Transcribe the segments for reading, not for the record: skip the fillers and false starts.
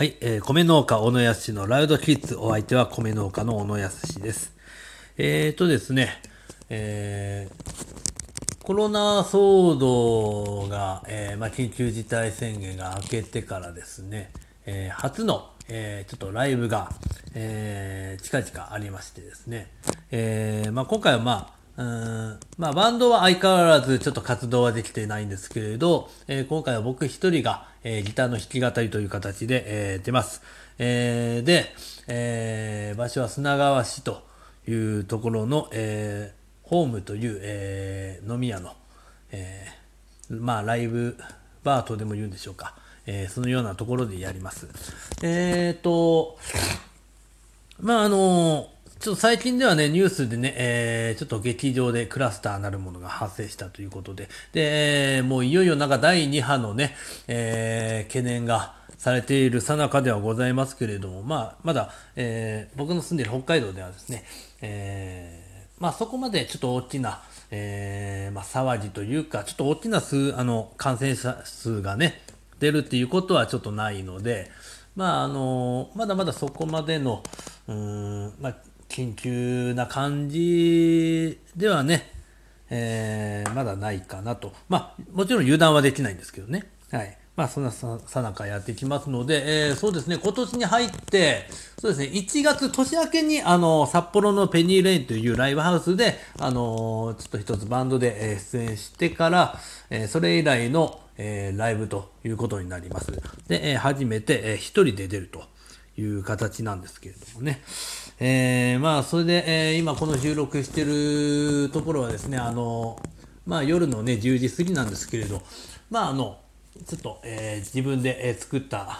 はい、米農家小野靖のラウドキッズ、お相手は米農家の小野靖です。ですね、コロナ騒動が、緊急事態宣言が明けてからですね、初の、ちょっとライブが、近々ありましてですね、今回はバンドは相変わらずちょっと活動はできてないんですけれど、今回は僕一人が、ギターの弾き語りという形で、出ます。場所は砂川市というところの、ホームという、飲み屋の、ライブバーとでも言うんでしょうか。そのようなところでやります。ちょっと最近ではね、ニュースでね、ちょっと劇場でクラスターなるものが発生したということで、もういよいよ第2波のね、懸念がされている最中ではございますけれども、まだ、僕の住んでいる北海道ではですね、そこまでちょっと大きな、騒ぎというか、ちょっと大きな感染者数がね、出るっていうことはちょっとないので、まだまだそこまでの、緊急な感じではね、まだないかなと。もちろん油断はできないんですけどね。はい。そんなさなかやっていきますので、そうですね、今年に入って、そうですね、1月、年明けに、札幌のペニーレインというライブハウスで、ちょっと一つバンドで、出演してから、それ以来の、ライブということになります。で、初めて、一人で出るという形なんですけれどもね。それで、今この収録してるところはですね、夜のね、10時過ぎなんですけれど、ちょっと、自分で作った、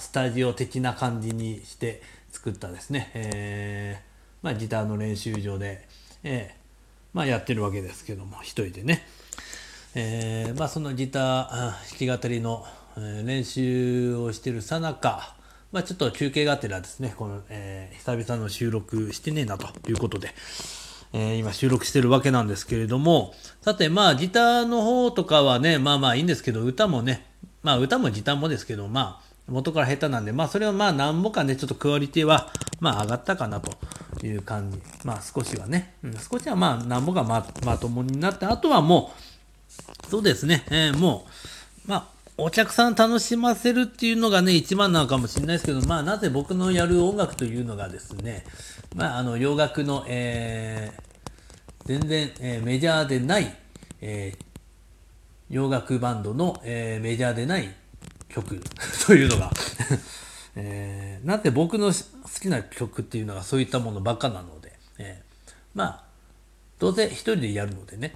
スタジオ的な感じにして作ったですね、ギターの練習場で、やってるわけですけども、一人でね、そのギター弾き語りの練習をしているさなか、ちょっと休憩がてらですね、この、久々の収録してねえなということで、今収録してるわけなんですけれども、さてギターの方とかはね、いいんですけど、歌もね、歌もギターもですけど、元から下手なんで、それは何もかね、ちょっとクオリティは上がったかなという感じ。少しはね、少しは何もかまともになって、あとはもうそうですね、お客さん楽しませるっていうのがね、一番なのかもしれないですけど、なぜ僕のやる音楽というのがですね、洋楽の、全然、メジャーでない、洋楽バンドの、メジャーでない曲というのが、なぜ僕の好きな曲っていうのがそういったものばっかなので、どうせ一人でやるのでね、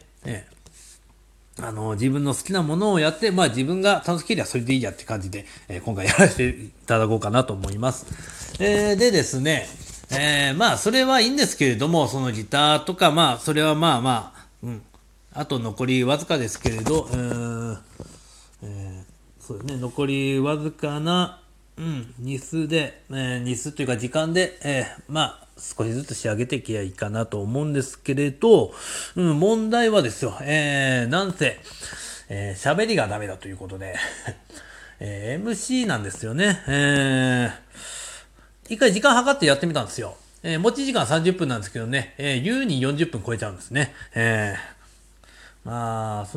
自分の好きなものをやって、自分が楽しければそれでいいやって感じで、今回やらせていただこうかなと思います。でですね、それはいいんですけれども、そのギターとか、それはあと残りわずかですけれど、そうですね、残りわずかな、日数というか時間で、少しずつ仕上げていけばいいかなと思うんですけれど、問題はですよ、なんせ、喋りがダメだということで、MC なんですよね。一回時間計ってやってみたんですよ。持ち時間30分なんですけどね、優に40分超えちゃうんですね。そ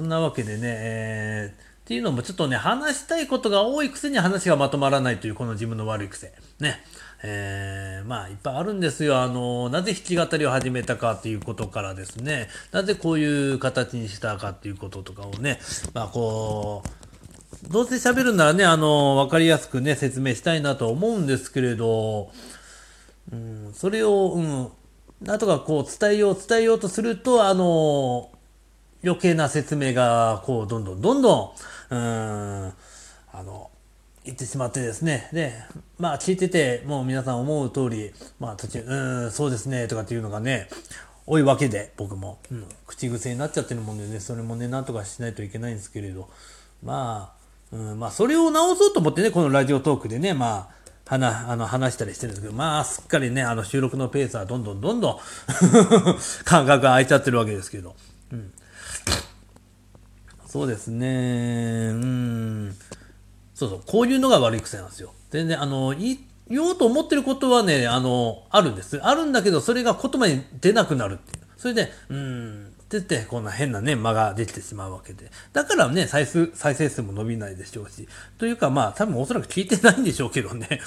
んなわけでね、っていうのもちょっとね、話したいことが多いくせに話がまとまらないというこの自分の悪い癖。ね。いっぱいあるんですよ。なぜ弾き語りを始めたかということからですね、なぜこういう形にしたかということとかをね、どうせ喋るならね、わかりやすくね、説明したいなと思うんですけれど、それを、なんとかこう伝えようとすると、余計な説明が、どんどん言ってしまってですね。で、聞いてて、もう皆さん思う通り、途中、そうですね、とかっていうのがね、多いわけで、僕も、口癖になっちゃってるもんでね、それもね、なんとかしないといけないんですけれど、それを直そうと思ってね、このラジオトークでね、話したりしてるんですけど、すっかりね、収録のペースはどんどん間隔が空いちゃってるわけですけど、そうですね、そうそう、こういうのが悪い癖なんですよ。全然、言おうと思ってることはね、あるんです。あるんだけど、それが言葉に出なくなるっていう。それで、って言って、こんな変なね、間ができてしまうわけで。だからね、再生数も伸びないでしょうし。というか、まあ、多分おそらく聞いてないんでしょうけどね。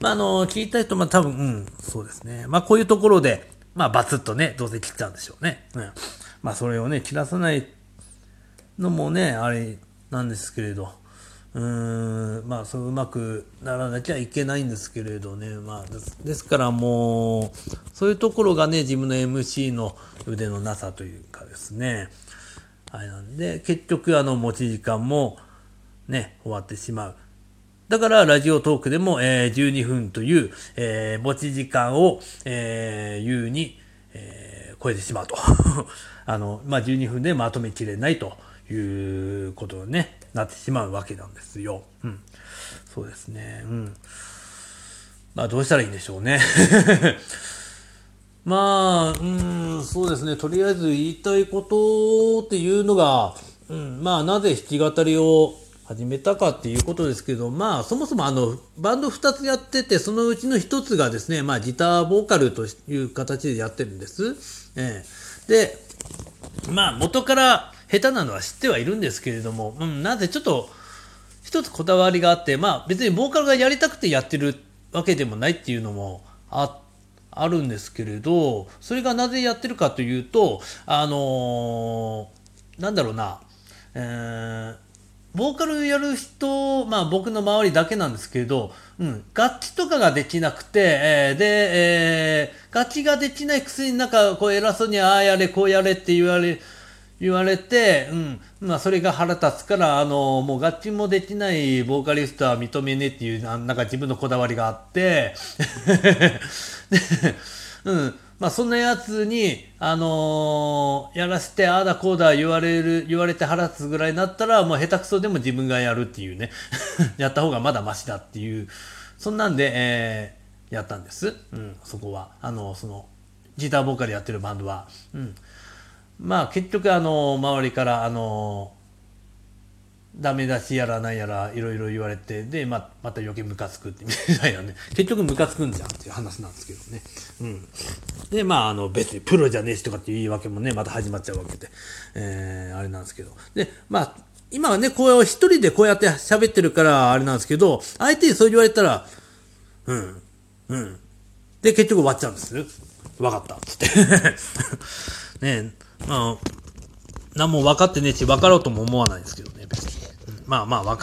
まあ、聞いた人、まあ多分、そうですね。まあ、こういうところで、まあ、バツッとね、どうせ切っちゃうんでしょうね。まあ、それをね、切らさないのもね、あれなんですけれど。まあ、そううまくならなきゃいけないんですけれどね。まあ、ですからもう、そういうところがね、自分の MC の腕のなさというかですね。あれなんで、結局、持ち時間もね、終わってしまう。だから、ラジオトークでも、12分という、持ち時間を、優に、超えてしまうと。まあ、12分でまとめきれないということをね。なってしまうわけなんですよ。そうですね。まあどうしたらいいんでしょうね。まあ、そうですね。とりあえず言いたいことっていうのが、まあなぜ弾き語りを始めたかっていうことですけど、まあそもそもバンド2つやってて、そのうちの1つがですね、まあギターボーカルという形でやってるんです。で、まあ元から下手なのは知ってはいるんですけれども、なぜちょっと一つこだわりがあって、まあ別にボーカルがやりたくてやってるわけでもないっていうのもあるんですけれど、それがなぜやってるかというと、なんだろうな、ボーカルやる人、まあ僕の周りだけなんですけれど、楽器とかができなくて、楽器ができないくせになんかこう偉そうにああやれこうやれって言われて、まあそれが腹立つから、もう楽器もできないボーカリストは認めねえっていう、なんか自分のこだわりがあって、で、まあそんなやつに、やらせて、ああだこうだ言われて腹立つぐらいになったら、もう下手くそでも自分がやるっていうね、やった方がまだマシだっていう、そんなんで、やったんです。そこは。ギターボーカルやってるバンドは。まあ結局周りからダメ出しやらなんやらいろいろ言われて、で、また余計ムカつくってみたいなね。結局ムカつくんじゃんっていう話なんですけどね。で、まあ別にプロじゃねえしとかっていう言い訳もね、また始まっちゃうわけで、あれなんですけど。で、まあ今はね、こう一人でこうやって喋ってるからあれなんですけど、相手にそう言われたら、で、結局終わっちゃうんです。わかったっつってねえ。まあ、何も分かってねえし、分かろうとも思わないですけどね、別に。まあ、分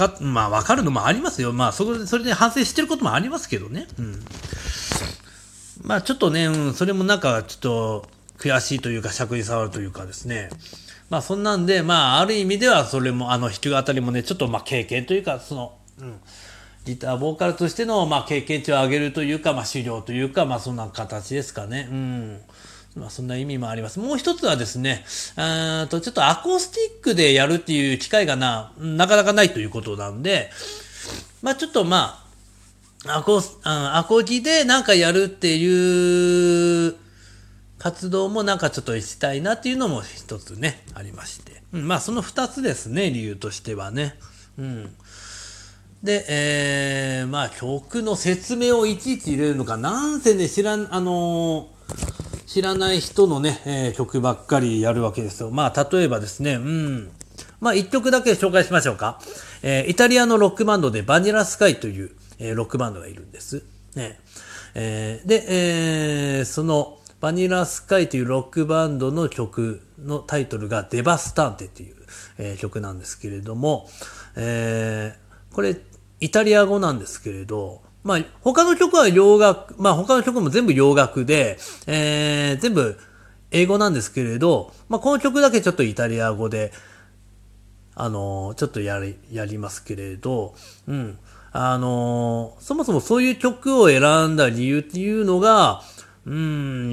かるのもありますよ。まあ、それで反省してることもありますけどね。まあ、ちょっとね、それもなんか、ちょっと、悔しいというか、尺に触るというかですね。まあ、そんなんで、まあ、ある意味では、それも、弾き語りもね、ちょっと、まあ、経験というか、ギターボーカルとしての、まあ、経験値を上げるというか、まあ、資料というか、まあ、そんな形ですかね。まあそんな意味もあります。もう一つはですね、ちょっとアコースティックでやるっていう機会がなかなかないということなんで、まあちょっとまあ、アコギでなんかやるっていう活動もなんかちょっとしたいなっていうのも一つね、ありまして。まあその二つですね、理由としてはね。で、まあ曲の説明をいちいち入れるのか、なんせね、知らない人のね、曲ばっかりやるわけですよ。まあ、例えばですね、まあ、一曲だけ紹介しましょうか。イタリアのロックバンドでバニラスカイという、ロックバンドがいるんです。ね。で、そのバニラスカイというロックバンドの曲のタイトルがデバスタンテという、曲なんですけれども、これ、イタリア語なんですけれど、まあ、他の曲は洋楽、まあ、他の曲も全部洋楽で、全部英語なんですけれど、まあ、この曲だけちょっとイタリア語で、ちょっとやりますけれど、そもそもそういう曲を選んだ理由っていうのが、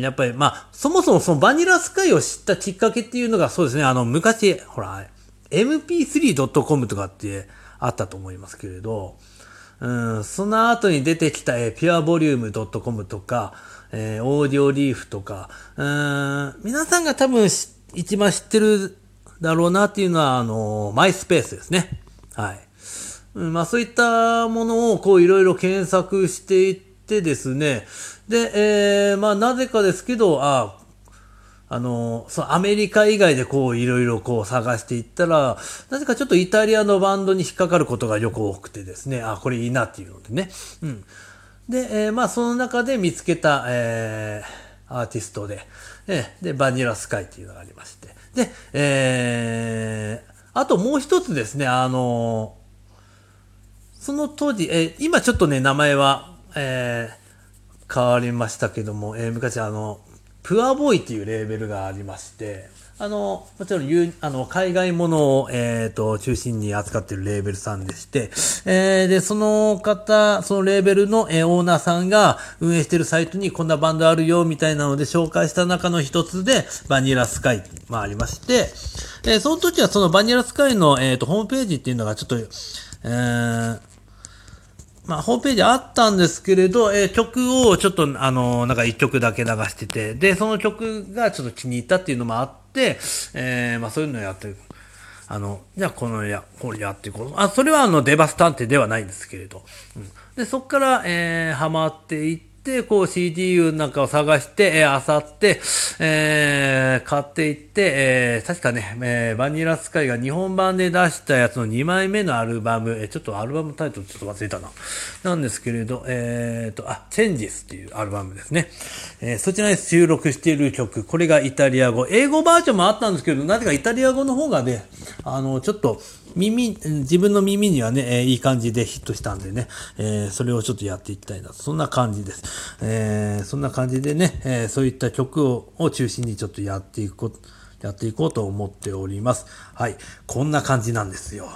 やっぱり、まあ、そもそもそのバニラスカイを知ったきっかけっていうのが、そうですね、昔、ほら、mp3.com とかってあったと思いますけれど、その後に出てきた、ピュアボリューム .com とか、オーディオリーフとか、皆さんが多分一番知ってるだろうなっていうのは、マイスペースですね。はい。まあそういったものをこういろいろ検索していってですね、で、まあなぜかですけど、アメリカ以外でこういろいろこう探していったら、なぜかちょっとイタリアのバンドに引っかかることがよく多くてですね、これいいなっていうのでね。うん。で、まあその中で見つけた、アーティストで、で、バニラスカイっていうのがありまして。で、あともう一つですね、その当時、今ちょっとね、名前は、変わりましたけども、昔プアボーイっていうレーベルがありまして、もちろん海外ものを、中心に扱っているレーベルさんでして、で、そのレーベルの、オーナーさんが運営しているサイトにこんなバンドあるよ、みたいなので紹介した中の一つで、バニラスカイ、ありまして、その時はそのバニラスカイの、ホームページっていうのがちょっと、まあ、ホームページあったんですけれど、曲をちょっと、なんか一曲だけ流してて、で、その曲がちょっと気に入ったっていうのもあって、まあ、そういうのをやって、じゃあ、これやっていこう。それはデバス探偵ではないんですけれど。うん、で、そっから、ハマっていって、こう CD なんかを探して、漁って、買っていって、確かね、バニラスカイが日本版で出したやつの2枚目のアルバム、ちょっとアルバムタイトルちょっと忘れたな。なんですけれど、チェンジスっていうアルバムですね。そちらに収録している曲、これがイタリア語。英語バージョンもあったんですけど、なぜかイタリア語の方がね、ちょっと自分の耳にはね、いい感じでヒットしたんでね、それをちょっとやっていきたいな。そんな感じです。そんな感じでね、そういった曲を中心にちょっとやっていこうと思っております。はい。こんな感じなんですよ。